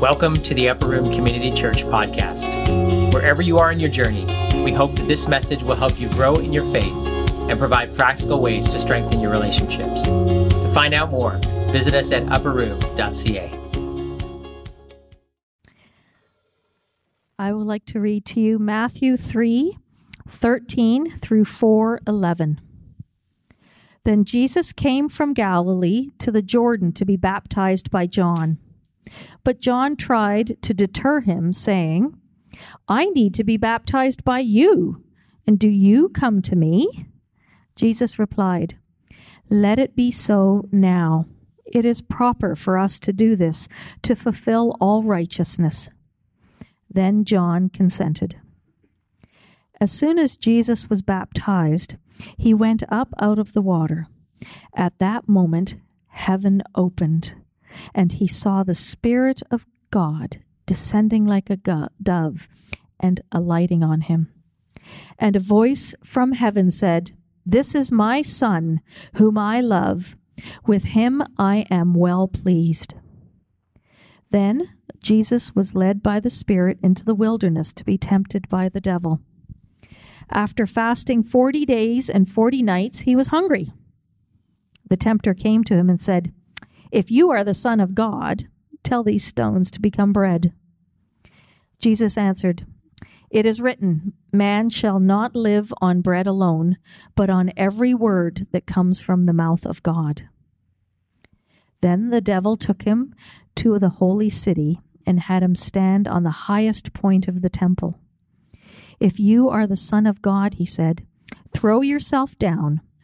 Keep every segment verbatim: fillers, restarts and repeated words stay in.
Welcome to the Upper Room Community Church podcast. Wherever you are in your journey, we hope that this message will help you grow in your faith and provide practical ways to strengthen your relationships. To find out more, visit us at upper room dot c a. I would like to read to you Matthew three thirteen through four eleven. Then Jesus came from Galilee to the Jordan to be baptized by John. But John tried to deter him, saying, "I need to be baptized by you, and do you come to me?" Jesus replied, "Let it be so now. It is proper for us to do this, to fulfill all righteousness." Then John consented. As soon as Jesus was baptized, he went up out of the water. At that moment, heaven opened, and he saw the Spirit of God descending like a dove and alighting on him. And a voice from heaven said, "This is my Son, whom I love. With him I am well pleased." Then Jesus was led by the Spirit into the wilderness to be tempted by the devil. After fasting forty days and forty nights, he was hungry. The tempter came to him and said, "If you are the Son of God, tell these stones to become bread." Jesus answered, "It is written, 'Man shall not live on bread alone, but on every word that comes from the mouth of God.'" Then the devil took him to the holy city and had him stand on the highest point of the temple. "If you are the Son of God," he said, "throw yourself down,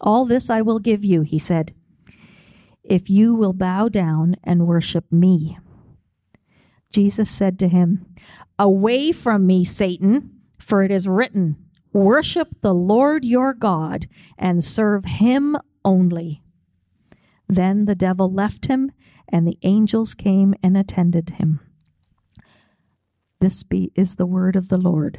All this I will give you," he said, "if you will bow down and worship me." Jesus said to him, "Away from me, Satan, for it is written, 'Worship the Lord your God and serve him only.'" Then the devil left him, and the angels came and attended him. This be is the word of the Lord.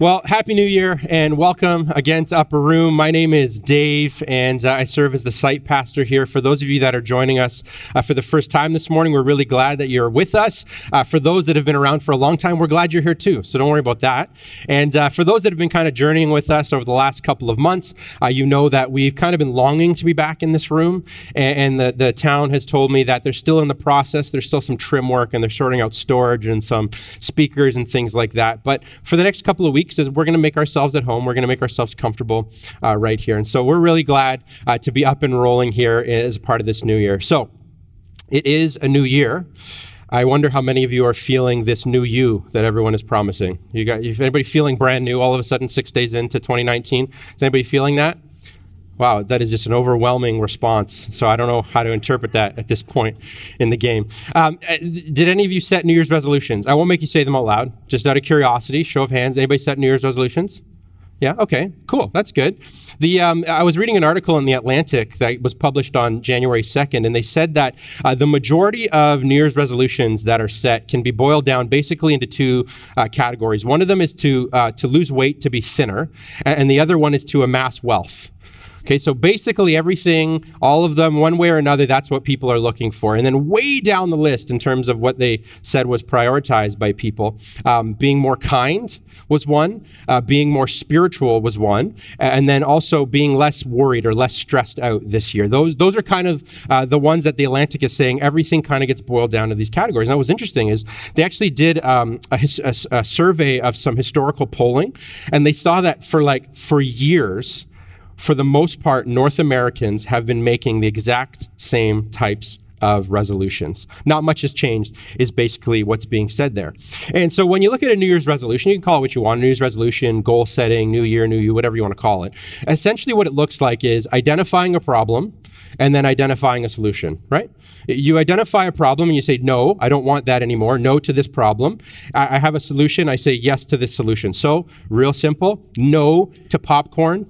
Well, Happy New Year, and welcome again to Upper Room. My name is Dave, and uh, I serve as the site pastor here. For those of you that are joining us uh, for the first time this morning, we're really glad that you're with us. Uh, for those that have been around for a long time, we're glad you're here too, so don't worry about that. And uh, for those that have been kind of journeying with us over the last couple of months, uh, you know that we've kind of been longing to be back in this room, and, and the, the town has told me that they're still in the process. There's still some trim work, and they're sorting out storage and some speakers and things like that. But for the next couple of weeks, is we're going to make ourselves at home. We're going to make ourselves comfortable uh, right here. And so we're really glad uh, to be up and rolling here as part of this new year. So it is a new year. I wonder how many of you are feeling this new you that everyone is promising. You got, if anybody feeling brand new all of a sudden six days into twenty nineteen, is anybody feeling that? Wow, that is just an overwhelming response. So I don't know how to interpret that at this point in the game. Um, did any of you set New Year's resolutions? I won't make you say them out loud. Just out of curiosity, show of hands, anybody set New Year's resolutions? Yeah, okay, cool, that's good. The um, I was reading an article in The Atlantic that was published on January second, and they said that uh, the majority of New Year's resolutions that are set can be boiled down basically into two uh, categories. One of them is to uh, to lose weight, to be thinner, and the other one is to amass wealth. Okay, so basically everything, all of them, one way or another, that's what people are looking for. And then way down the list in terms of what they said was prioritized by people, um, being more kind was one, uh, being more spiritual was one, and then also being less worried or less stressed out this year. Those those are kind of uh, the ones that The Atlantic is saying everything kind of gets boiled down to these categories. And what's interesting is they actually did um, a, a, a survey of some historical polling, and they saw that for like for years, for the most part, North Americans have been making the exact same types of resolutions. Not much has changed is basically what's being said there. And so when you look at a New Year's resolution, you can call it what you want, New Year's resolution, goal setting, New Year, New You, whatever you want to call it. Essentially what it looks like is identifying a problem and then identifying a solution, right? You identify a problem and you say, no, I don't want that anymore. No to this problem. I, I have a solution. I say yes to this solution. So real simple, no to popcorn,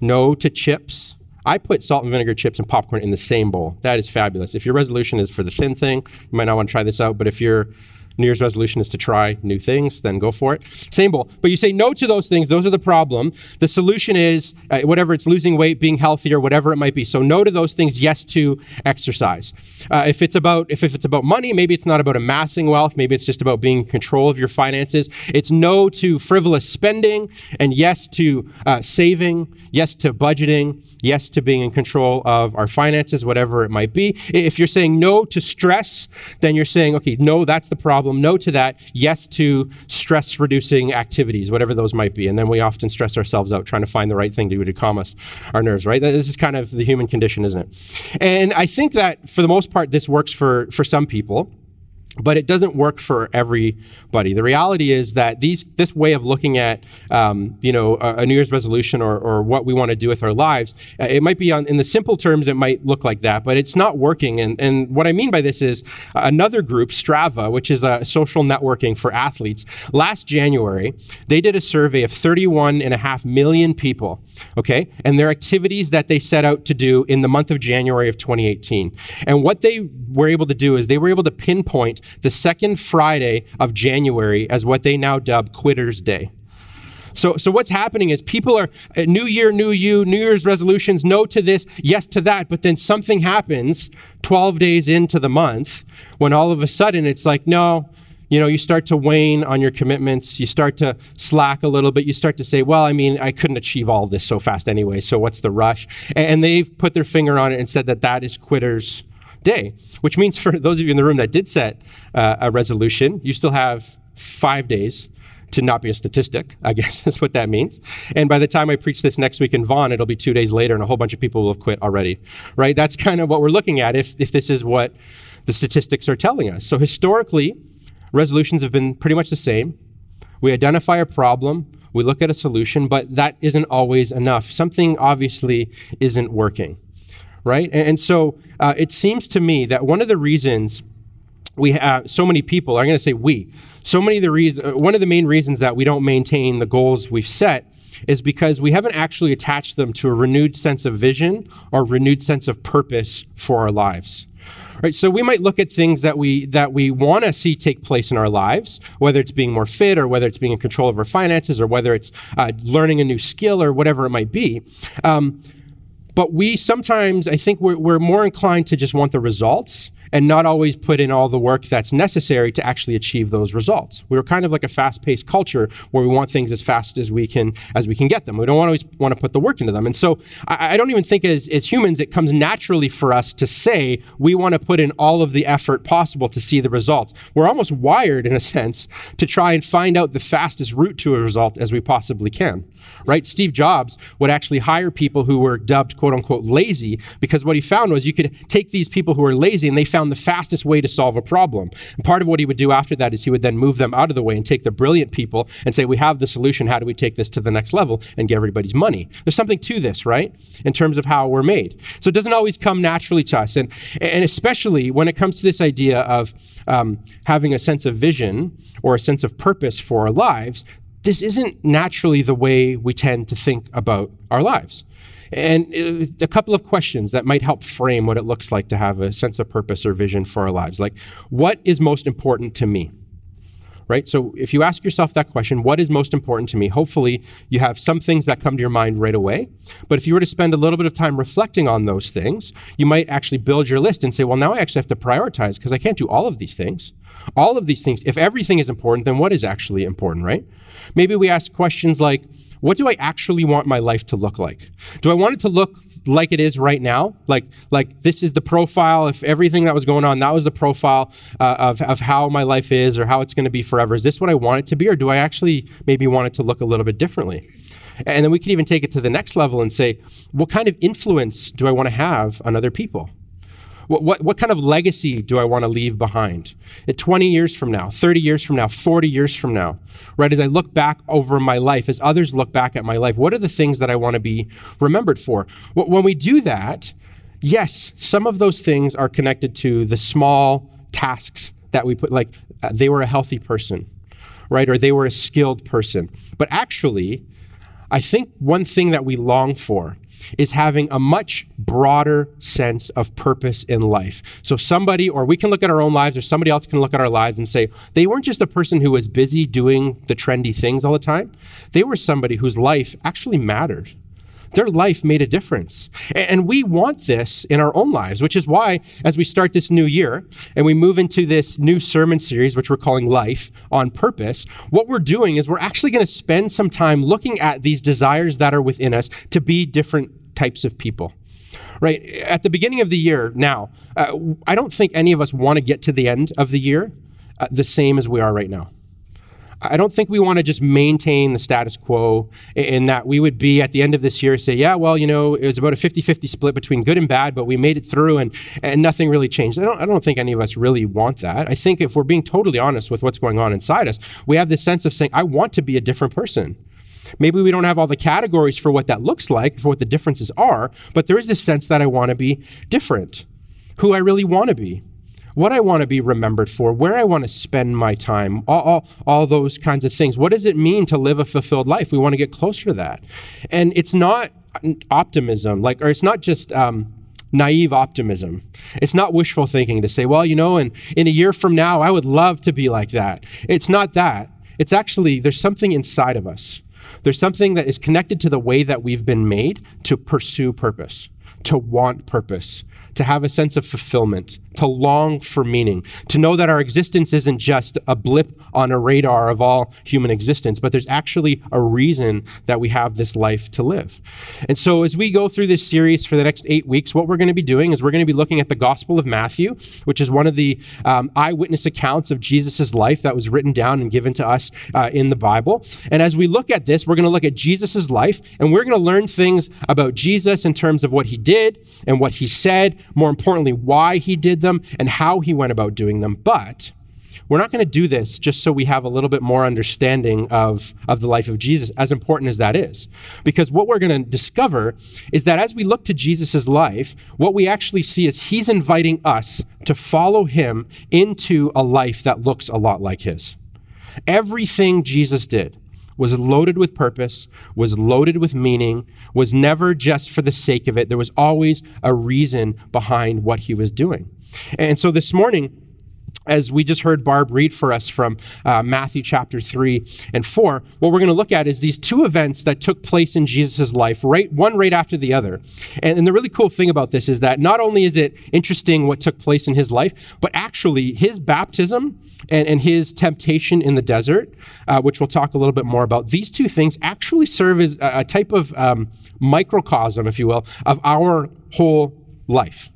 no to chips. I put salt and vinegar chips and popcorn in the same bowl. That is fabulous. If your resolution is for the thin thing, you might not want to try this out, but if your New Year's resolution is to try new things, then go for it. Same bowl. But you say no to those things. Those are the problem. The solution is uh, whatever it's losing weight, being healthier, whatever it might be. So no to those things, yes to exercise. Uh, if it's about if, if it's about money, maybe it's not about amassing wealth. Maybe it's just about being in control of your finances. It's no to frivolous spending and yes to uh, saving, yes to budgeting, yes to being in control of our finances, whatever it might be. If you're saying no to stress, then you're saying, okay, no, that's the problem. No to that, yes to stress-reducing activities, whatever those might be. And then we often stress ourselves out trying to find the right thing to do to calm us, our nerves, right? This is kind of the human condition, isn't it? And I think that for the most part, this works for, for some people, but it doesn't work for everybody. The reality is that these this way of looking at um, you know, a, a New Year's resolution or, or what we want to do with our lives, it might be on, in the simple terms, it might look like that, but it's not working. And, and what I mean by this is another group, Strava, which is a social networking for athletes. Last January, they did a survey of thirty-one and a half million people, okay, and their activities that they set out to do in the month of January of twenty eighteen. And what they were able to do is they were able to pinpoint the second Friday of January as what they now dub Quitter's Day. So, so what's happening is people are, uh, new year, new you, New Year's resolutions, no to this, yes to that, but then something happens twelve days into the month when all of a sudden it's like, no, you know, you start to wane on your commitments, you start to slack a little bit, you start to say, well, I mean, I couldn't achieve all this so fast anyway, so what's the rush? And they've put their finger on it and said that that is Quitter's Day, which means for those of you in the room that did set uh, a resolution, you still have five days to not be a statistic, I guess is what that means. And by the time I preach this next week in Vaughan, it'll be two days later and a whole bunch of people will have quit already, right? That's kind of what we're looking at if, if this is what the statistics are telling us. So historically, resolutions have been pretty much the same. We identify a problem, we look at a solution, but that isn't always enough. Something obviously isn't working. Right? And so uh, it seems to me that one of the reasons we have so many people, I'm going to say we, so many of the reasons, one of the main reasons that we don't maintain the goals we've set is because we haven't actually attached them to a renewed sense of vision or renewed sense of purpose for our lives. Right, so we might look at things that we that we want to see take place in our lives, whether it's being more fit or whether it's being in control of our finances or whether it's uh, learning a new skill or whatever it might be. Um, But we sometimes, I think we're, we're more inclined to just want the results and not always put in all the work that's necessary to actually achieve those results. We're kind of like a fast-paced culture where we want things as fast as we can as we can get them. We don't always want to put the work into them. And so I, I don't even think as, as humans, it comes naturally for us to say we want to put in all of the effort possible to see the results. We're almost wired, in a sense, to try and find out the fastest route to a result as we possibly can, right? Steve Jobs would actually hire people who were dubbed, quote-unquote, lazy, because what he found was you could take these people who were lazy and they found the fastest way to solve a problem. And part of what he would do after that is he would then move them out of the way and take the brilliant people and say, we have the solution. How do we take this to the next level and get everybody's money? There's something to this, right? In terms of how we're made. So it doesn't always come naturally to us. And, and especially when it comes to this idea of um, having a sense of vision or a sense of purpose for our lives, this isn't naturally the way we tend to think about our lives. And a couple of questions that might help frame what it looks like to have a sense of purpose or vision for our lives. Like, what is most important to me, right? So if you ask yourself that question, what is most important to me? Hopefully you have some things that come to your mind right away. But if you were to spend a little bit of time reflecting on those things, you might actually build your list and say, well, now I actually have to prioritize because I can't do all of these things. All of these things, if everything is important, then what is actually important, right? Maybe we ask questions like, what do I actually want my life to look like? Do I want it to look like it is right now? Like, like this is the profile, if everything that was going on, that was the profile uh, of, of how my life is or how it's going to be forever. Is this what I want it to be? Or do I actually maybe want it to look a little bit differently? And then we can even take it to the next level and say, what kind of influence do I want to have on other people? What, what what kind of legacy do I want to leave behind? twenty years from now, thirty years from now, forty years from now, right? As I look back over my life, as others look back at my life, what are the things that I want to be remembered for? When we do that, yes, some of those things are connected to the small tasks that we put, like uh, they were a healthy person, right? Or they were a skilled person. But actually, I think one thing that we long for is having a much broader sense of purpose in life. So somebody, or we can look at our own lives, or somebody else can look at our lives and say, they weren't just a person who was busy doing the trendy things all the time. They were somebody whose life actually mattered. Their life made a difference. And we want this in our own lives, which is why as we start this new year and we move into this new sermon series, which we're calling Life on Purpose, what we're doing is we're actually going to spend some time looking at these desires that are within us to be different types of people. Right? At the beginning of the year now, uh, I don't think any of us want to get to the end of the year uh, the same as we are right now. I don't think we want to just maintain the status quo, in that we would be at the end of this year say, yeah, well, you know, it was about a fifty-fifty split between good and bad, but we made it through and, and nothing really changed. I don't, I don't think any of us really want that. I think if we're being totally honest with what's going on inside us, we have this sense of saying, I want to be a different person. Maybe we don't have all the categories for what that looks like, for what the differences are, but there is this sense that I want to be different, who I really want to be, what I want to be remembered for, where I want to spend my time, all, all, all those kinds of things. What does it mean to live a fulfilled life? We want to get closer to that. And it's not optimism, like, or it's not just um, naive optimism. It's not wishful thinking to say, well, you know, in, in a year from now, I would love to be like that. It's not that. It's actually, there's something inside of us. There's something that is connected to the way that we've been made to pursue purpose, to want purpose, to have a sense of fulfillment, to long for meaning, to know that our existence isn't just a blip on a radar of all human existence, but there's actually a reason that we have this life to live. And so as we go through this series for the next eight weeks, what we're going to be doing is we're going to be looking at the Gospel of Matthew, which is one of the um, eyewitness accounts of Jesus's life that was written down and given to us uh, in the Bible. And as we look at this, we're going to look at Jesus's life, and we're going to learn things about Jesus in terms of what he did and what he said, more importantly, why he did them and how he went about doing them. But we're not going to do this just so we have a little bit more understanding of, of the life of Jesus, as important as that is. Because what we're going to discover is that as we look to Jesus's life, what we actually see is he's inviting us to follow him into a life that looks a lot like his. Everything Jesus did was loaded with purpose, was loaded with meaning, was never just for the sake of it. There was always a reason behind what he was doing. And so this morning, as we just heard Barb read for us from uh, Matthew chapter three and four, what we're going to look at is these two events that took place in Jesus's life, right, one right after the other. And, and the really cool thing about this is that not only is it interesting what took place in his life, but actually his baptism and, and his temptation in the desert, uh, which we'll talk a little bit more about, these two things actually serve as a, a type of um, microcosm, if you will, of our whole life.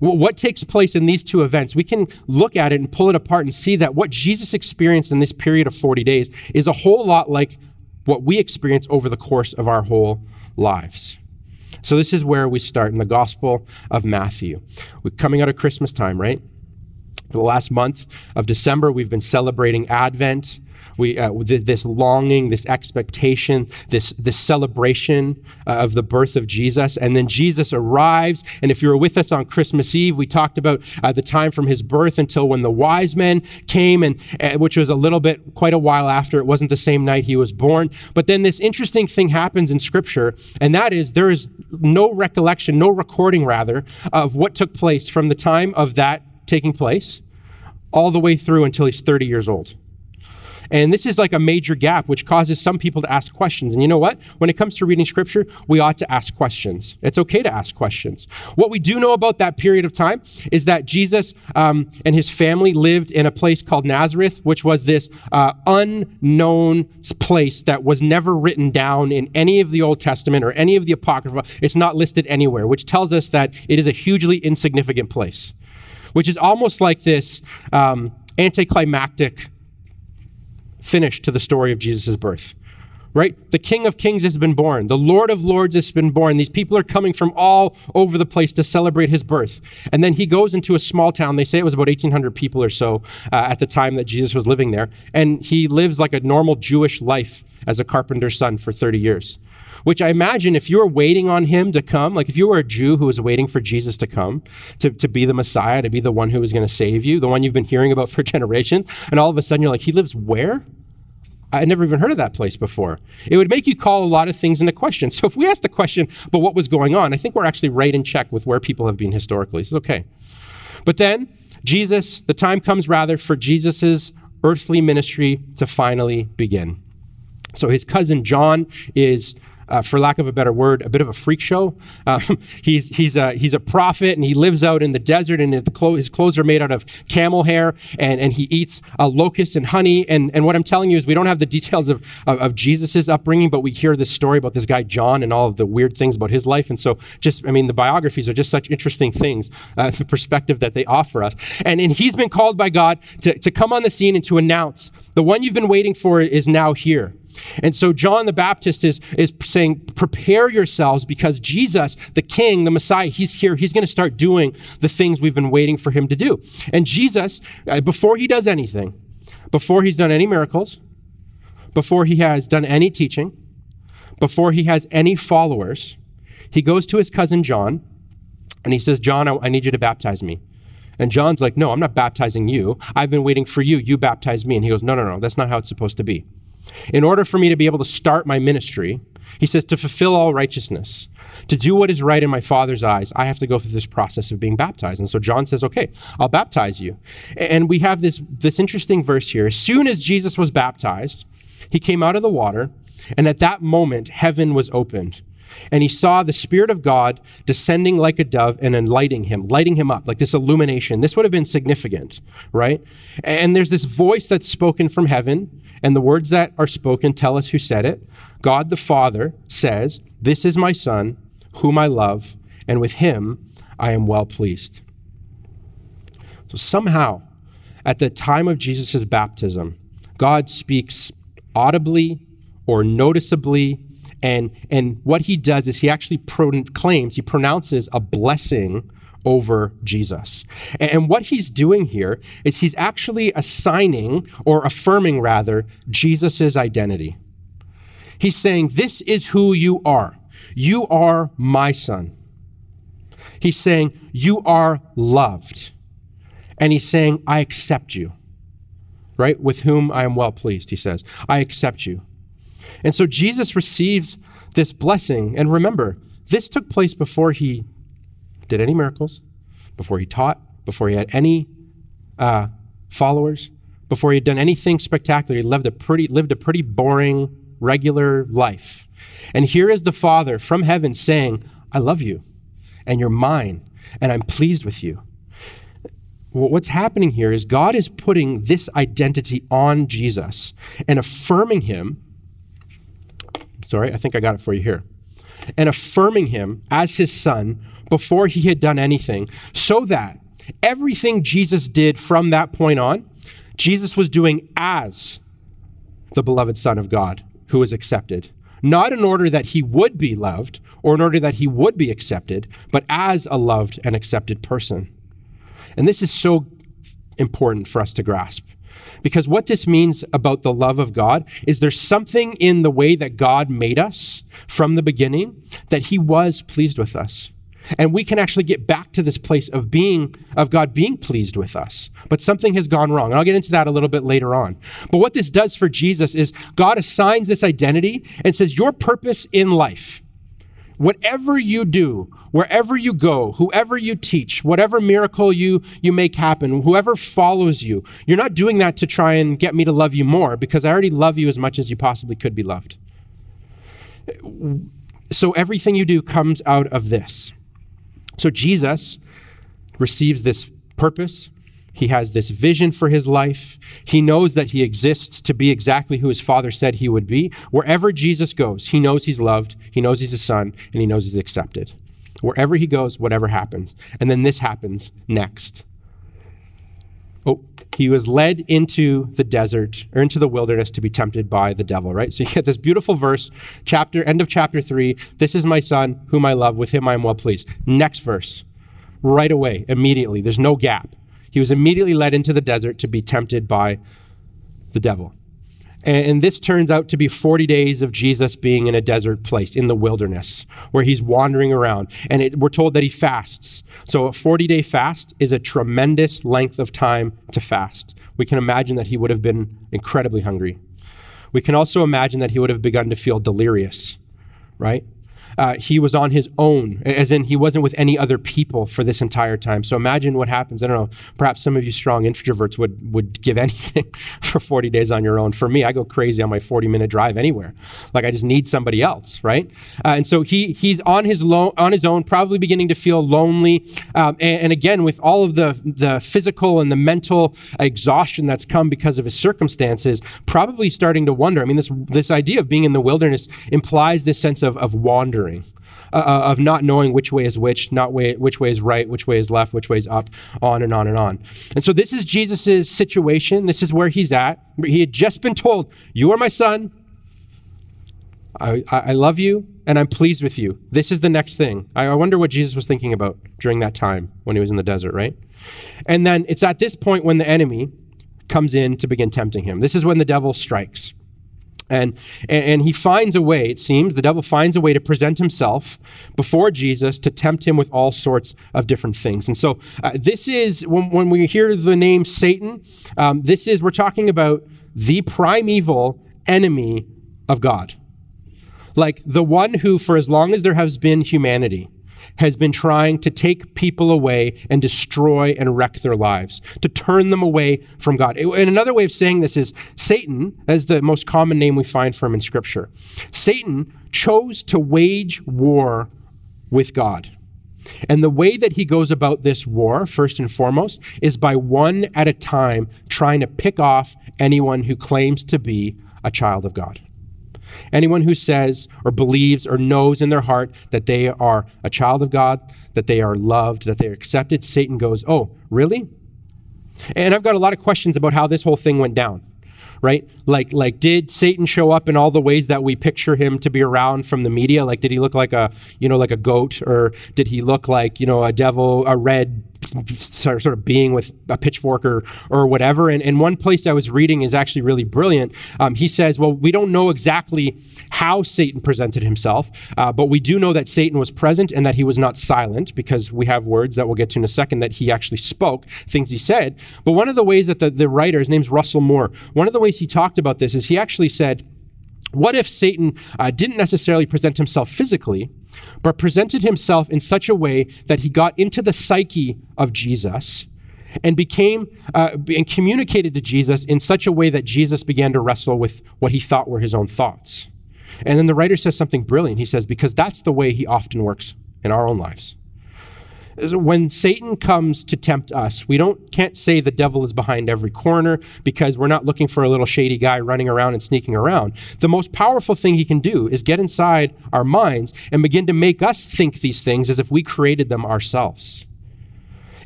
What takes place in these two events, we can look at it and pull it apart and see that what Jesus experienced in this period of forty days is a whole lot like what we experience over the course of our whole lives. So this is where we start in the Gospel of Matthew. We're coming out of Christmas time, right? For the last month of December, we've been celebrating Advent. We, uh, this longing, this expectation, this, this celebration uh, of the birth of Jesus. And then Jesus arrives. And if you were with us on Christmas Eve, we talked about uh, the time from his birth until when the wise men came, and uh, which was a little bit, quite a while after. It wasn't the same night he was born. But then this interesting thing happens in Scripture, and that is there is no recollection, no recording rather, of what took place from the time of that taking place all the way through until he's thirty years old. And this is like a major gap, which causes some people to ask questions. And you know what? When it comes to reading Scripture, we ought to ask questions. It's okay to ask questions. What we do know about that period of time is that Jesus um, and his family lived in a place called Nazareth, which was this uh, unknown place that was never written down in any of the Old Testament or any of the Apocrypha. It's not listed anywhere, which tells us that it is a hugely insignificant place, which is almost like this um, anticlimactic finish to the story of Jesus's birth, right? The King of Kings has been born. The Lord of Lords has been born. These people are coming from all over the place to celebrate his birth. And then he goes into a small town. They say it was about eighteen hundred people or so uh, at the time that Jesus was living there. And he lives like a normal Jewish life as a carpenter's son for thirty years. which I imagine if you were waiting on him to come, like if you were a Jew who was waiting for Jesus to come, to, to be the Messiah, to be the one who was going to save you, the one you've been hearing about for generations, and all of a sudden you're like, he lives where? I never even heard of that place before. It would make you call a lot of things into question. So if we ask the question, but what was going on? I think we're actually right in check with where people have been historically. This is okay. But then Jesus, the time comes rather for Jesus's earthly ministry to finally begin. So his cousin John is, uh, for lack of a better word, a bit of a freak show. Um, he's he's a he's a prophet, and he lives out in the desert, and his clothes are made out of camel hair, and, and he eats uh, locusts and honey. And and what I'm telling you is we don't have the details of, of, of Jesus's upbringing, but we hear this story about this guy John and all of the weird things about his life. And so just, I mean, the biographies are just such interesting things, uh, the perspective that they offer us. And, and he's been called by God to, to come on the scene and to announce, the one you've been waiting for is now here. And so John the Baptist is, is saying, prepare yourselves because Jesus, the King, the Messiah, he's here. He's going to start doing the things we've been waiting for him to do. And Jesus, before he does anything, before he's done any miracles, before he has done any teaching, before he has any followers, he goes to his cousin John and he says, John, I, I need you to baptize me. And John's like, no, I'm not baptizing you. I've been waiting for you. You baptize me. And he goes, no, no, no, that's not how it's supposed to be. In order for me to be able to start my ministry, he says, to fulfill all righteousness, to do what is right in my Father's eyes, I have to go through this process of being baptized. And so John says, okay, I'll baptize you. And we have this, this interesting verse here. As soon as Jesus was baptized, he came out of the water, and at that moment, heaven was opened. And he saw the Spirit of God descending like a dove and then lighting him, lighting him up, like this illumination. This would have been significant, right? And there's this voice that's spoken from heaven, and the words that are spoken tell us who said it. God the Father says, "This is my Son, whom I love, and with him I am well pleased." So somehow, at the time of Jesus' baptism, God speaks audibly or noticeably. And and what he does is he actually proclaims, he pronounces a blessing over Jesus. And, and what he's doing here is he's actually assigning or affirming rather Jesus's identity. He's saying, this is who you are. You are my son. He's saying, you are loved. And he's saying, I accept you, right? With whom I am well pleased, he says, I accept you. And so Jesus receives this blessing. And remember, this took place before he did any miracles, before he taught, before he had any uh, followers, before he had done anything spectacular. He lived a pretty, lived a pretty boring, regular life. And here is the Father from heaven saying, I love you, and you're mine, and I'm pleased with you. What's happening here is God is putting this identity on Jesus and affirming him. Sorry, I think I got it for you here. And affirming him as his son before he had done anything, so that everything Jesus did from that point on, Jesus was doing as the beloved Son of God who was accepted, not in order that he would be loved or in order that he would be accepted, but as a loved and accepted person. And this is so important for us to grasp. Because what this means about the love of God is there's something in the way that God made us from the beginning that he was pleased with us. And we can actually get back to this place of being, of God being pleased with us. But something has gone wrong. And I'll get into that a little bit later on. But what this does for Jesus is God assigns this identity and says, your purpose in life, whatever you do, wherever you go, whoever you teach, whatever miracle you, you make happen, whoever follows you, you're not doing that to try and get me to love you more because I already love you as much as you possibly could be loved. So everything you do comes out of this. So Jesus receives this purpose. He has this vision for his life. He knows that he exists to be exactly who his Father said he would be. Wherever Jesus goes, he knows he's loved, he knows he's a son, and he knows he's accepted. Wherever he goes, whatever happens. And then this happens next. Oh, he was led into the desert or into the wilderness to be tempted by the devil, right? So you get this beautiful verse, chapter, end of chapter three, this is my son whom I love, with him I am well pleased. Next verse, right away, immediately, there's no gap. He was immediately led into the desert to be tempted by the devil. And this turns out to be forty days of Jesus being in a desert place, in the wilderness, where he's wandering around. And it, we're told that he fasts. So a forty-day fast is a tremendous length of time to fast. We can imagine that he would have been incredibly hungry. We can also imagine that he would have begun to feel delirious, right? Uh, he was on his own, as in he wasn't with any other people for this entire time. So imagine what happens. I don't know, perhaps some of you strong introverts would would give anything for forty days on your own. For me, I go crazy on my forty minute drive anywhere. Like I just need somebody else, right? Uh, and so he he's on his lo- on his own, probably beginning to feel lonely. Um, and, and again, with all of the, the physical and the mental exhaustion that's come because of his circumstances, probably starting to wonder. I mean, this this idea of being in the wilderness implies this sense of, of wandering. Uh, of not knowing which way is which, not way, which way is right, which way is left, which way is up, on and on and on. And so this is Jesus's situation. This is where he's at. He had just been told, you are my son. I, I love you and I'm pleased with you. This is the next thing. I wonder what Jesus was thinking about during that time when he was in the desert, right? And then it's at this point when the enemy comes in to begin tempting him. This is when the devil strikes. And and he finds a way, it seems, the devil finds a way to present himself before Jesus to tempt him with all sorts of different things. And so uh, this is, when, when we hear the name Satan, um, this is, we're talking about the primeval enemy of God. Like the one who, for as long as there has been humanity, has been trying to take people away and destroy and wreck their lives, to turn them away from God. And another way of saying this is Satan, as the most common name we find for him in Scripture. Satan chose to wage war with God. And the way that he goes about this war, first and foremost, is by one at a time trying to pick off anyone who claims to be a child of God. Anyone who says or believes or knows in their heart that they are a child of God, that they are loved, that they are accepted, Satan goes, oh, really? And I've got a lot of questions about how this whole thing went down, right? Like, like did Satan show up in all the ways that we picture him to be around from the media? Like, did he look like a, you know, like a goat, or did he look like, you know, a devil, a red sort of being with a pitchfork or, or whatever? And, and one place I was reading is actually really brilliant. Um, he says, well, we don't know exactly how Satan presented himself, uh, but we do know that Satan was present and that he was not silent, because we have words that we'll get to in a second that he actually spoke, things he said. But one of the ways that the, the writer, his name's Russell Moore, one of the ways he talked about this is he actually said, what if Satan uh, didn't necessarily present himself physically, but presented himself in such a way that he got into the psyche of Jesus and became uh, and communicated to Jesus in such a way that Jesus began to wrestle with what he thought were his own thoughts? And then the writer says something brilliant. He says, because that's the way he often works in our own lives. When Satan comes to tempt us, we don't can't say the devil is behind every corner, because we're not looking for a little shady guy running around and sneaking around. The most powerful thing he can do is get inside our minds and begin to make us think these things as if we created them ourselves.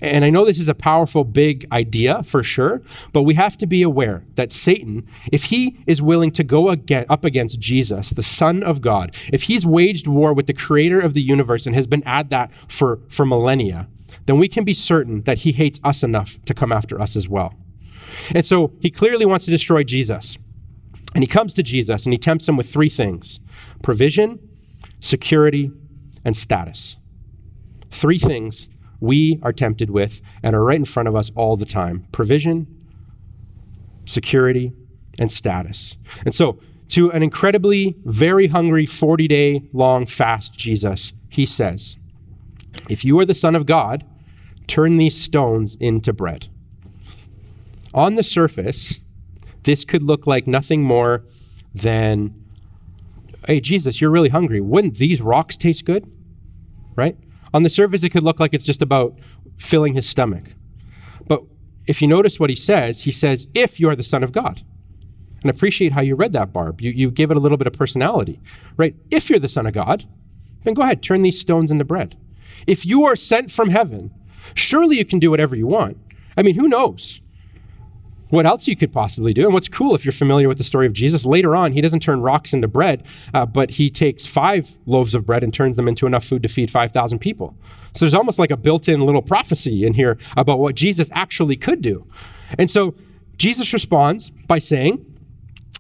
And I know this is a powerful, big idea for sure, but we have to be aware that Satan, if he is willing to go again, up against Jesus, the Son of God, if he's waged war with the creator of the universe and has been at that for, for millennia, then we can be certain that he hates us enough to come after us as well. And so he clearly wants to destroy Jesus. And he comes to Jesus and he tempts him with three things: provision, security, and status. Three things we are tempted with and are right in front of us all the time: provision, security, and status. And so to an incredibly very hungry forty-day long fast Jesus, he says, if you are the Son of God, turn these stones into bread. On the surface, this could look like nothing more than, hey, Jesus, you're really hungry. Wouldn't these rocks taste good, right? On the surface, it could look like it's just about filling his stomach. But if you notice what he says, he says, if you are the Son of God. And appreciate how you read that, Barb. You, you give it a little bit of personality, right? If you're the Son of God, then go ahead, turn these stones into bread. If you are sent from heaven, surely you can do whatever you want. I mean, who knows what else you could possibly do? And what's cool, if you're familiar with the story of Jesus, later on, he doesn't turn rocks into bread, uh, but he takes five loaves of bread and turns them into enough food to feed five thousand people. So there's almost like a built-in little prophecy in here about what Jesus actually could do. And so Jesus responds by saying,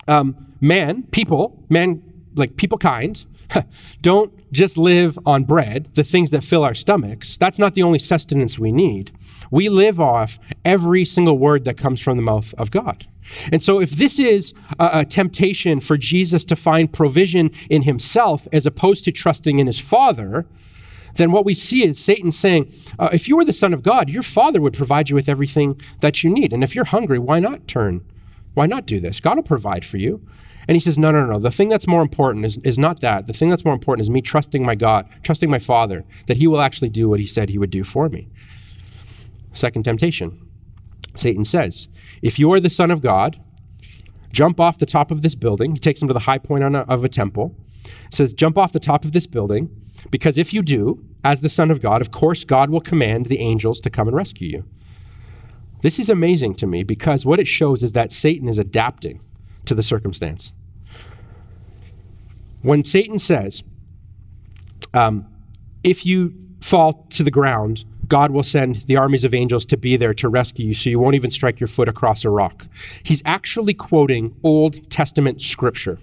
um, man, people, man, like people kind, don't just live on bread, the things that fill our stomachs. That's not the only sustenance we need. We live off every single word that comes from the mouth of God. And so if this is a, a temptation for Jesus to find provision in himself as opposed to trusting in his Father, then what we see is Satan saying, uh, if you were the Son of God, your Father would provide you with everything that you need. And if you're hungry, why not turn? Why not do this? God will provide for you. And he says, no, no, no, the thing that's more important is, is not that. The thing that's more important is me trusting my God, trusting my Father, that he will actually do what he said he would do for me. Second temptation, Satan says, if you are the Son of God, jump off the top of this building. He takes him to the high point on a, of a temple. He says, jump off the top of this building, because if you do, as the Son of God, of course, God will command the angels to come and rescue you. This is amazing to me because what it shows is that Satan is adapting to the circumstance. When Satan says, um, if you fall to the ground, God will send the armies of angels to be there to rescue you so you won't even strike your foot across a rock, he's actually quoting Old Testament scripture.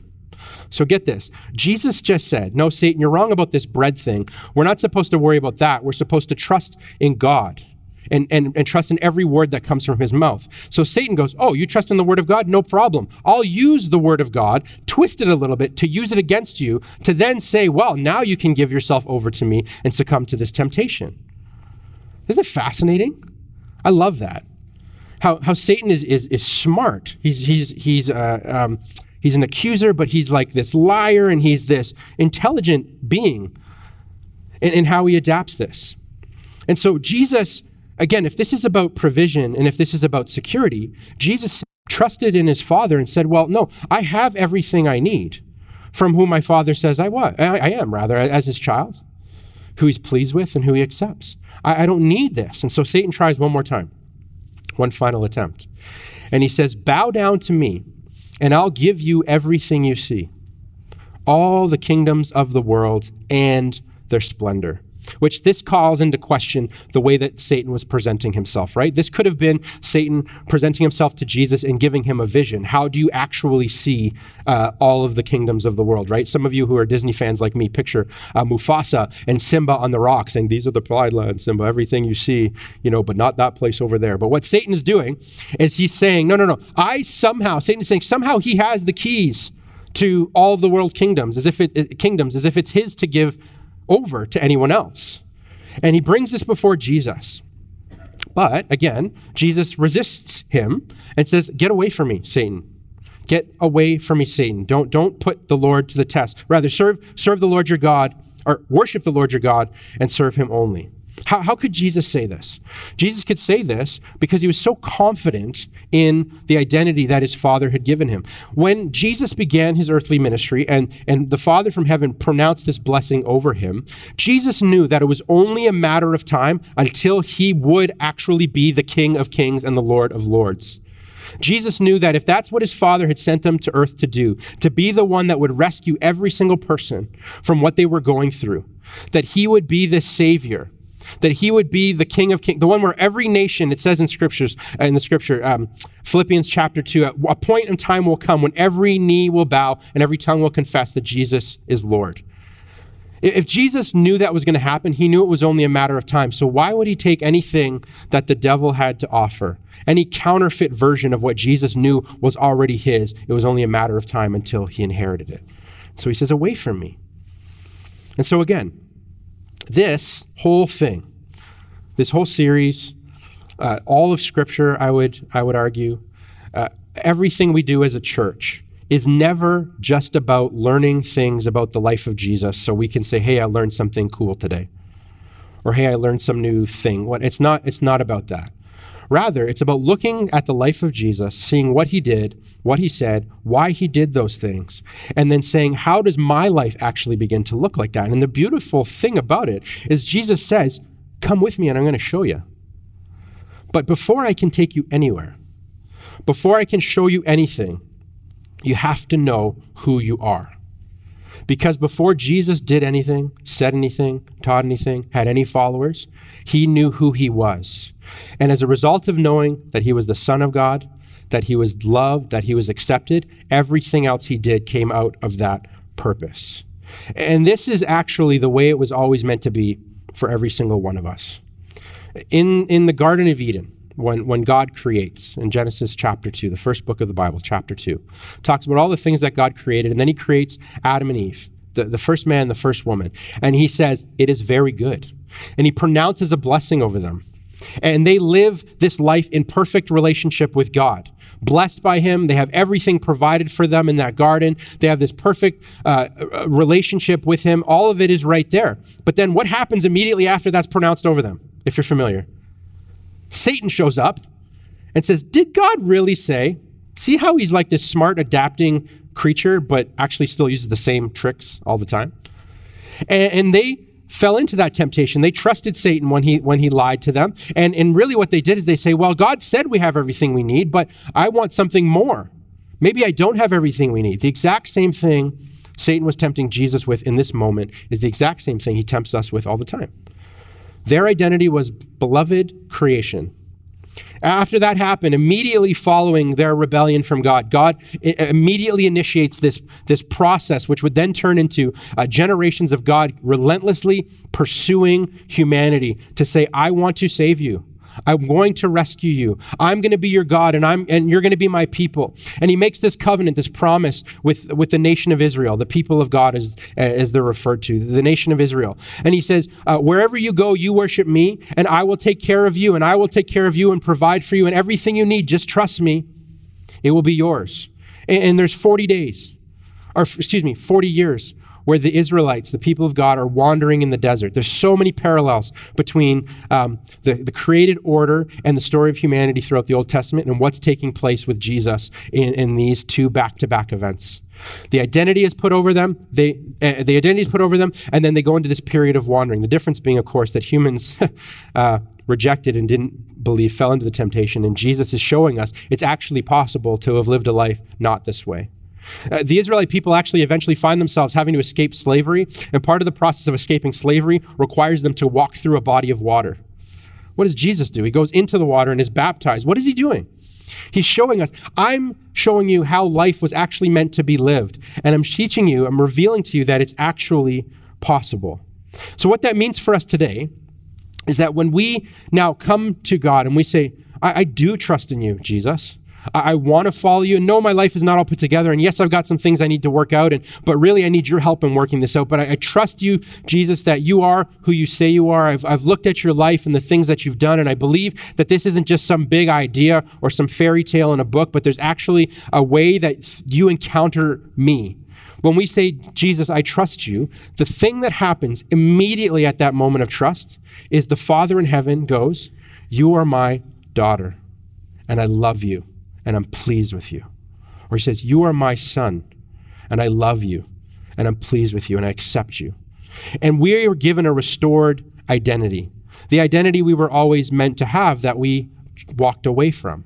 So get this. Jesus just said, no, Satan, you're wrong about this bread thing. We're not supposed to worry about that. We're supposed to trust in God. And, and, and trust in every word that comes from his mouth. So Satan goes, oh, you trust in the word of God? No problem. I'll use the word of God, twist it a little bit to use it against you, to then say, well, now you can give yourself over to me and succumb to this temptation. Isn't it fascinating? I love that. How how Satan is is is smart. He's he's he's uh, um, he's an accuser, but he's like this liar, and he's this intelligent being in, in how he adapts this. And so Jesus, again, if this is about provision and if this is about security, Jesus trusted in his Father and said, well, no, I have everything I need from whom my Father says I was, I am, rather, as his child, who he's pleased with and who he accepts. I, I don't need this. And so Satan tries one more time, one final attempt. And he says, bow down to me and I'll give you everything you see, all the kingdoms of the world and their splendor. Which this calls into question the way that Satan was presenting himself, right? This could have been Satan presenting himself to Jesus and giving him a vision. How do you actually see uh, all of the kingdoms of the world, right? Some of you who are Disney fans like me picture uh, Mufasa and Simba on the rock saying, these are the Pride Lands, Simba, everything you see, you know, but not that place over there. But what Satan is doing is he's saying, no, no, no, I somehow, Satan is saying somehow he has the keys to all of the world kingdoms, as if it, kingdoms, as if it's his to give over to anyone else. And he brings this before Jesus. But again, Jesus resists him and says, get away from me, Satan. Get away from me, Satan. Don't, don't put the Lord to the test. Rather, serve, serve the Lord your God, or worship the Lord your God and serve him only. How, how could Jesus say this? Jesus could say this because he was so confident in the identity that his Father had given him. When Jesus began his earthly ministry and, and the Father from heaven pronounced this blessing over him, Jesus knew that it was only a matter of time until he would actually be the King of Kings and the Lord of Lords. Jesus knew that if that's what his Father had sent him to earth to do, to be the one that would rescue every single person from what they were going through, that he would be this Savior, that he would be the King of Kings, the one where every nation, it says in scriptures, in the scripture, um, Philippians chapter two, a point in time will come when every knee will bow and every tongue will confess that Jesus is Lord. If Jesus knew that was going to happen, he knew it was only a matter of time. So why would he take anything that the devil had to offer, any counterfeit version of what Jesus knew was already his? It was only a matter of time until he inherited it. So he says, away from me. And so again, this whole thing, this whole series, uh, all of Scripture, I would I would argue, uh, everything we do as a church is never just about learning things about the life of Jesus so we can say, hey, I learned something cool today, or hey, I learned some new thing. What it's not it's not about that. Rather, it's about looking at the life of Jesus, seeing what he did, what he said, why he did those things, and then saying, how does my life actually begin to look like that? And the beautiful thing about it is Jesus says, come with me and I'm going to show you. But before I can take you anywhere, before I can show you anything, you have to know who you are. Because before Jesus did anything, said anything, taught anything, had any followers, he knew who he was. And as a result of knowing that he was the Son of God, that he was loved, that he was accepted. Everything else he did came out of that purpose. And this is actually the way it was always meant to be for every single one of us. In, in the Garden of Eden, when, when God creates, in Genesis chapter two, the first book of the Bible, chapter two, talks about all the things that God created, and then he creates Adam and Eve, the, the first man, the first woman, and he says, it is very good. And he pronounces a blessing over them. And they live this life in perfect relationship with God, blessed by him. They have everything provided for them in that garden. They have this perfect uh, relationship with him. All of it is right there. But then what happens immediately after that's pronounced over them, if you're familiar? Satan shows up and says, did God really say? See how he's like this smart adapting creature, but actually still uses the same tricks all the time? And, and they fell into that temptation. They trusted Satan when he when he lied to them. And, and really what they did is they say, well, God said we have everything we need, but I want something more. Maybe I don't have everything we need. The exact same thing Satan was tempting Jesus with in this moment is the exact same thing he tempts us with all the time. Their identity was beloved creation. After that happened, immediately following their rebellion from God, God immediately initiates this, this process, which would then turn into uh, generations of God relentlessly pursuing humanity to say, I want to save you. I'm going to rescue you. I'm going to be your God, and I'm and you're going to be my people. And he makes this covenant, this promise with, with the nation of Israel, the people of God as, as they're referred to, the nation of Israel. And he says, uh, wherever you go, you worship me, and I will take care of you, and I will take care of you and provide for you and everything you need. Just trust me. It will be yours. And, and there's forty days, or excuse me, forty years where the Israelites, the people of God, are wandering in the desert. There's so many parallels between um, the, the created order and the story of humanity throughout the Old Testament and what's taking place with Jesus in, in these two back-to-back events. The identity is put over them, they, uh, the identity is put over them, and then they go into this period of wandering. The difference being, of course, that humans uh, rejected and didn't believe, fell into the temptation, and Jesus is showing us it's actually possible to have lived a life not this way. Uh, the Israelite people actually eventually find themselves having to escape slavery, and part of the process of escaping slavery requires them to walk through a body of water. What does Jesus do? He goes into the water and is baptized. What is he doing? He's showing us, I'm showing you how life was actually meant to be lived, and I'm teaching you, I'm revealing to you that it's actually possible. So what that means for us today is that when we now come to God and we say, I, I do trust in you, Jesus. I want to follow you. No, my life is not all put together. And yes, I've got some things I need to work out, and but really I need your help in working this out. But I, I trust you, Jesus, that you are who you say you are. I've, I've looked at your life and the things that you've done, and I believe that this isn't just some big idea or some fairy tale in a book, but there's actually a way that you encounter me. When we say, Jesus, I trust you, the thing that happens immediately at that moment of trust is the Father in heaven goes, you are my daughter, and I love you, and I'm pleased with you. Or he says, you are my son, and I love you, and I'm pleased with you, and I accept you. And we are given a restored identity, the identity we were always meant to have that we walked away from.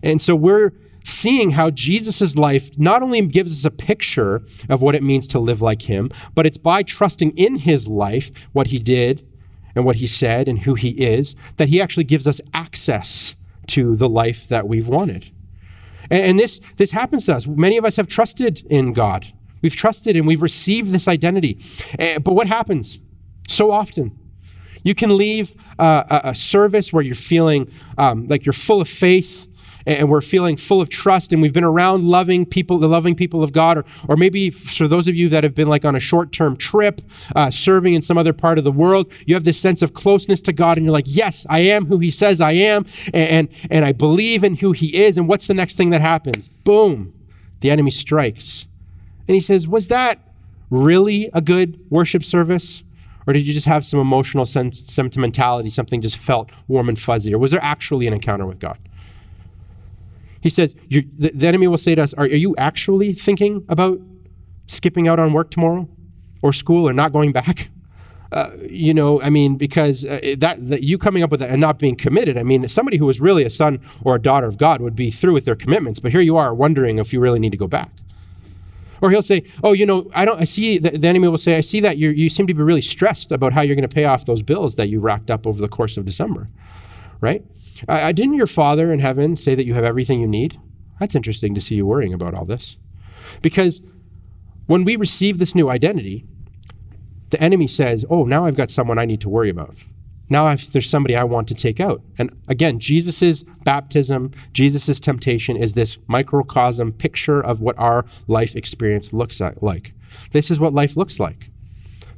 And so we're seeing how Jesus's life not only gives us a picture of what it means to live like him, but it's by trusting in his life, what he did and what he said and who he is, that he actually gives us access to the life that we've wanted. And, and this, this happens to us. Many of us have trusted in God. We've trusted and we've received this identity. Uh, but what happens so often? You can leave uh, a, a service where you're feeling um, like you're full of faith, and we're feeling full of trust, and we've been around loving people, the loving people of God, or, or maybe for those of you that have been like on a short-term trip, uh, serving in some other part of the world, you have this sense of closeness to God, and you're like, yes, I am who he says I am, and, and I believe in who he is, and what's the next thing that happens? Boom, the enemy strikes. And he says, was that really a good worship service? Or did you just have some emotional sense, sentimentality, something just felt warm and fuzzy? Or was there actually an encounter with God? He says, you, the, the enemy will say to us, are, are you actually thinking about skipping out on work tomorrow or school or not going back? Uh, you know, I mean, because uh, that, that you coming up with that and not being committed, I mean, somebody who was really a son or a daughter of God would be through with their commitments, but here you are wondering if you really need to go back. Or he'll say, oh, you know, I don't, I see, the, the enemy will say, I see that you're, you seem to be really stressed about how you're going to pay off those bills that you racked up over the course of December. right? Uh, didn't your Father in heaven say that you have everything you need? That's interesting to see you worrying about all this. Because when we receive this new identity, the enemy says, oh, now I've got someone I need to worry about. Now I've, there's somebody I want to take out. And again, Jesus's baptism, Jesus's temptation is this microcosm picture of what our life experience looks like. This is what life looks like.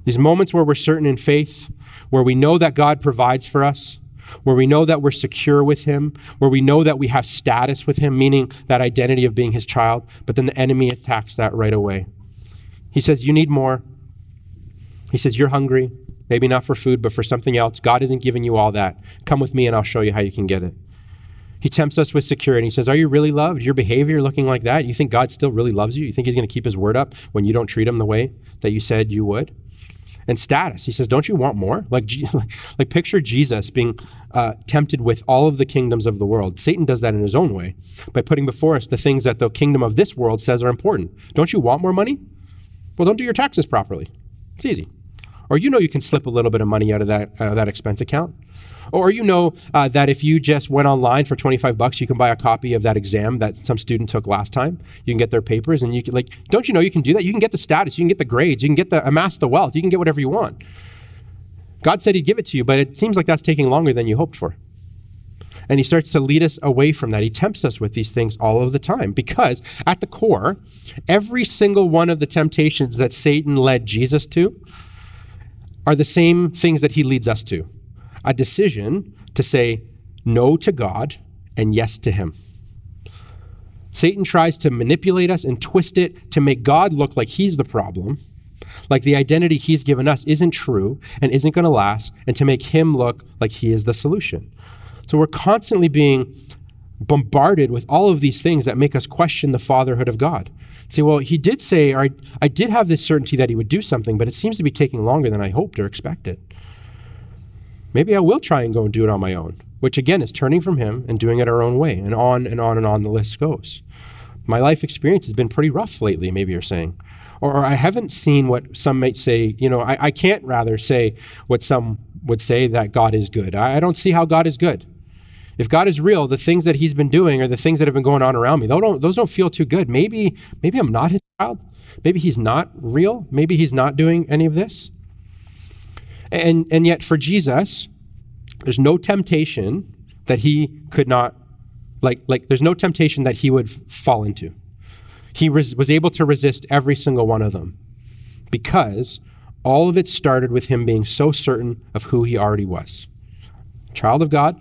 These moments where we're certain in faith, where we know that God provides for us, where we know that we're secure with him, where we know that we have status with him, meaning that identity of being his child, but then the enemy attacks that right away. He says, you need more. He says, you're hungry, maybe not for food, but for something else. God isn't giving you all that. Come with me and I'll show you how you can get it. He tempts us with security. He says, are you really loved? Your behavior looking like that? You think God still really loves you? You think he's going to keep his word up when you don't treat him the way that you said you would? And status, he says, don't you want more? Like, like picture Jesus being uh, tempted with all of the kingdoms of the world. Satan does that in his own way by putting before us the things that the kingdom of this world says are important. Don't you want more money? Well, don't do your taxes properly. It's easy. Or you know you can slip a little bit of money out of that, uh, that expense account. Or you know uh, that if you just went online for twenty-five bucks, you can buy a copy of that exam that some student took last time. You can get their papers and you can like, don't you know you can do that? You can get the status, you can get the grades, you can get the amass the wealth, you can get whatever you want. God said he'd give it to you, but it seems like that's taking longer than you hoped for. And he starts to lead us away from that. He tempts us with these things all of the time because at the core, every single one of the temptations that Satan led Jesus to are the same things that he leads us to. A decision to say no to God and yes to him. Satan tries to manipulate us and twist it to make God look like he's the problem, like the identity he's given us isn't true and isn't going to last, and to make him look like he is the solution. So we're constantly being bombarded with all of these things that make us question the fatherhood of God. Say, well, he did say, or I, I did have this certainty that he would do something, but it seems to be taking longer than I hoped or expected. Maybe I will try and go and do it on my own, which again is turning from him and doing it our own way, and on and on and on the list goes. My life experience has been pretty rough lately, maybe you're saying. Or, or I haven't seen what some might say, you know, I, I can't rather say what some would say that God is good. I, I don't see how God is good. If God is real, the things that he's been doing or the things that have been going on around me, those don't, those don't feel too good. Maybe, maybe I'm not his child. Maybe he's not real. Maybe he's not doing any of this. And, and yet for Jesus, there's no temptation that he could not, like, like there's no temptation that he would fall into. He res- was able to resist every single one of them because all of it started with him being so certain of who he already was. Child of God,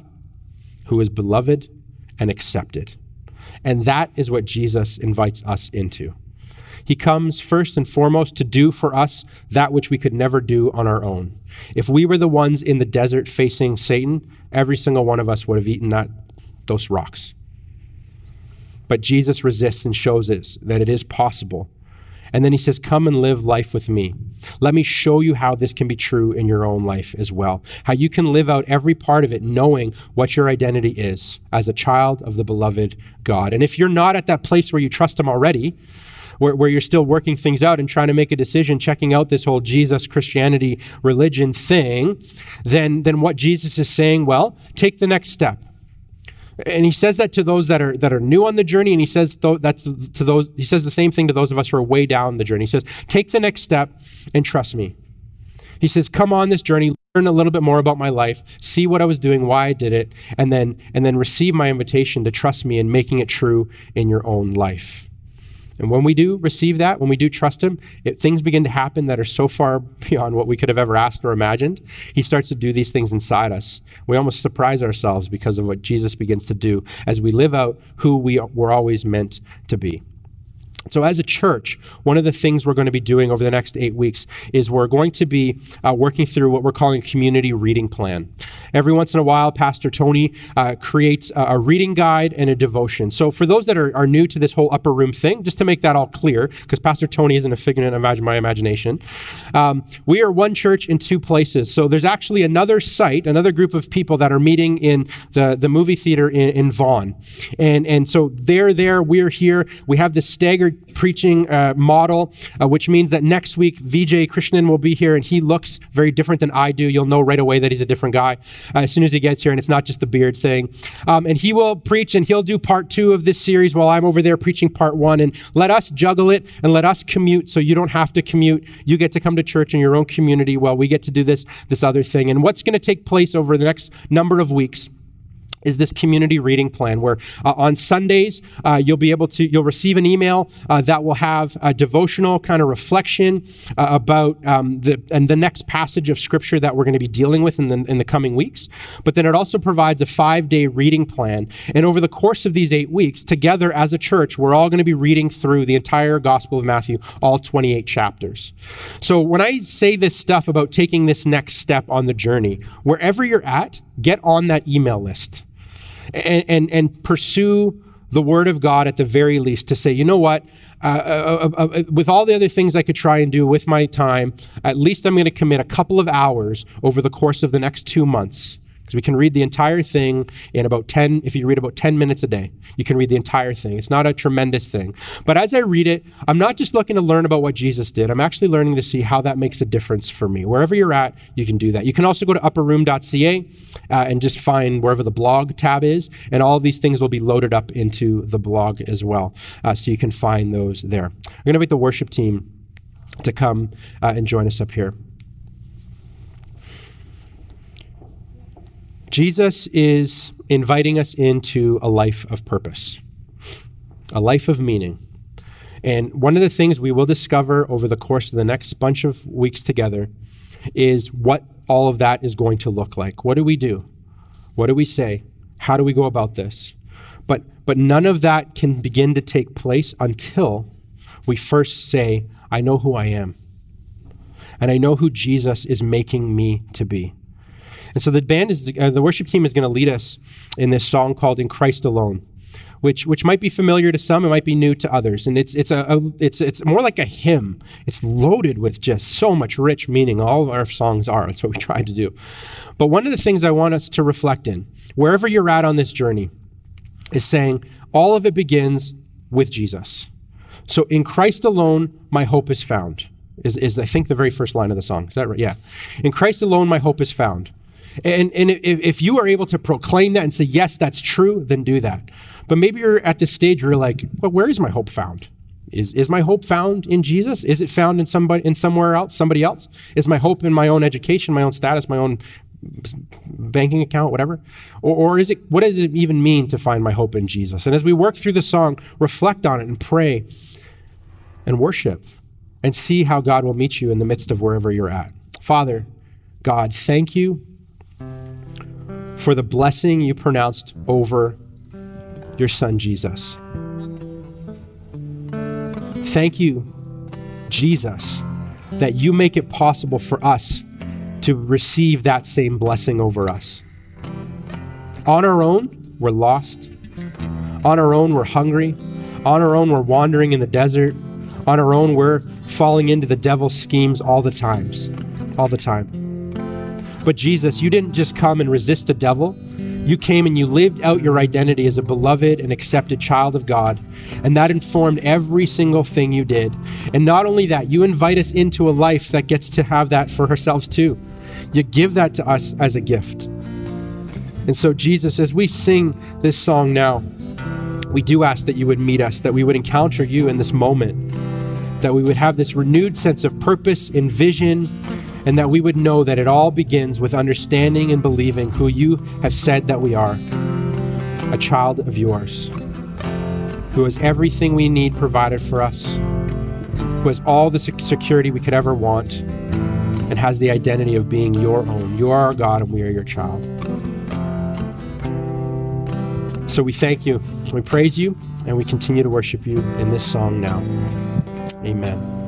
who is beloved and accepted. And that is what Jesus invites us into. He comes first and foremost to do for us that which we could never do on our own. If we were the ones in the desert facing Satan, every single one of us would have eaten that, those rocks. But Jesus resists and shows us that it is possible. And then he says, come and live life with me. Let me show you how this can be true in your own life as well. How you can live out every part of it knowing what your identity is as a child of the beloved God. And if you're not at that place where you trust him already, where, where you're still working things out and trying to make a decision, checking out this whole Jesus, Christianity, religion thing, then, then what Jesus is saying, well, take the next step. And he says that to those that are that are new on the journey, and he says th- that's to those. He says the same thing to those of us who are way down the journey. He says, "Take the next step and trust me." He says, "Come on this journey, learn a little bit more about my life, see what I was doing, why I did it, and then and then receive my invitation to trust me in making it true in your own life." And when we do receive that, when we do trust him, it, things begin to happen that are so far beyond what we could have ever asked or imagined. He starts to do these things inside us. We almost surprise ourselves because of what Jesus begins to do as we live out who we were always meant to be. So as a church, one of the things we're going to be doing over the next eight weeks is we're going to be uh, working through what we're calling a community reading plan. Every once in a while, Pastor Tony uh, creates a, a reading guide and a devotion. So for those that are, are new to this whole upper room thing, just to make that all clear, because Pastor Tony isn't a figment of my imagination, um, we are one church in two places. So there's actually another site, another group of people that are meeting in the, the movie theater in, in Vaughan. And, and so they're there, we're here. We have this staggered preaching uh, model, uh, which means that next week, Vijay Krishnan will be here and he looks very different than I do. You'll know right away that he's a different guy uh, as soon as he gets here, and it's not just the beard thing. Um, and he will preach and he'll do part two of this series while I'm over there preaching part one, and let us juggle it and let us commute so you don't have to commute. You get to come to church in your own community while we get to do this, this other thing. And what's going to take place over the next number of weeks is this community reading plan, where uh, on Sundays, uh, you'll be able to, you'll receive an email uh, that will have a devotional kind of reflection uh, about um, the and the next passage of scripture that we're going to be dealing with in the, in the coming weeks. But then it also provides a five-day reading plan. And over the course of these eight weeks, together as a church, we're all going to be reading through the entire Gospel of Matthew, all twenty-eight chapters. So when I say this stuff about taking this next step on the journey, wherever you're at, get on that email list. And, and and pursue the Word of God at the very least to say, you know what, uh, uh, uh, uh, with all the other things I could try and do with my time, at least I'm going to commit a couple of hours over the course of the next two months. Because we can read the entire thing in about ten, if you read about ten minutes a day, you can read the entire thing. It's not a tremendous thing. But as I read it, I'm not just looking to learn about what Jesus did. I'm actually learning to see how that makes a difference for me. Wherever you're at, you can do that. You can also go to upper room dot c a uh, and just find wherever the blog tab is, and all these things will be loaded up into the blog as well. Uh, so you can find those there. We're going to invite the worship team to come uh, and join us up here. Jesus is inviting us into a life of purpose, a life of meaning. And one of the things we will discover over the course of the next bunch of weeks together is what all of that is going to look like. What do we do? What do we say? How do we go about this? But but none of that can begin to take place until we first say, I know who I am, and I know who Jesus is making me to be. And so the band is, uh, the worship team is going to lead us in this song called "In Christ Alone," which which might be familiar to some, it might be new to others, and it's it's a, a it's it's more like a hymn. It's loaded with just so much rich meaning. All of our songs are. That's what we try to do. But one of the things I want us to reflect in, wherever you're at on this journey, is saying all of it begins with Jesus. So in Christ alone, my hope is found. Is is I think the very first line of the song. Is that right? Yeah. In Christ alone, my hope is found. And, and if you are able to proclaim that and say, yes, that's true, then do that. But maybe you're at this stage where you're like, well, where is my hope found? Is is my hope found in Jesus? Is it found in somebody, in somewhere else, somebody else? Is my hope in my own education, my own status, my own banking account, whatever? Or, or is it, what does it even mean to find my hope in Jesus? And as we work through the song, reflect on it and pray and worship and see how God will meet you in the midst of wherever you're at. Father, God, thank you for the blessing you pronounced over your son, Jesus. Thank you, Jesus, that you make it possible for us to receive that same blessing over us. On our own, we're lost. On our own, we're hungry. On our own, we're wandering in the desert. On our own, we're falling into the devil's schemes all the times, all the time. But Jesus, you didn't just come and resist the devil. You came and you lived out your identity as a beloved and accepted child of God. And that informed every single thing you did. And not only that, you invite us into a life that gets to have that for ourselves too. You give that to us as a gift. And so Jesus, as we sing this song now, we do ask that you would meet us, that we would encounter you in this moment, that we would have this renewed sense of purpose and vision, and that we would know that it all begins with understanding and believing who you have said that we are, a child of yours, who has everything we need provided for us, who has all the security we could ever want, and has the identity of being your own. You are our God and we are your child. So we thank you, we praise you, and we continue to worship you in this song now. Amen.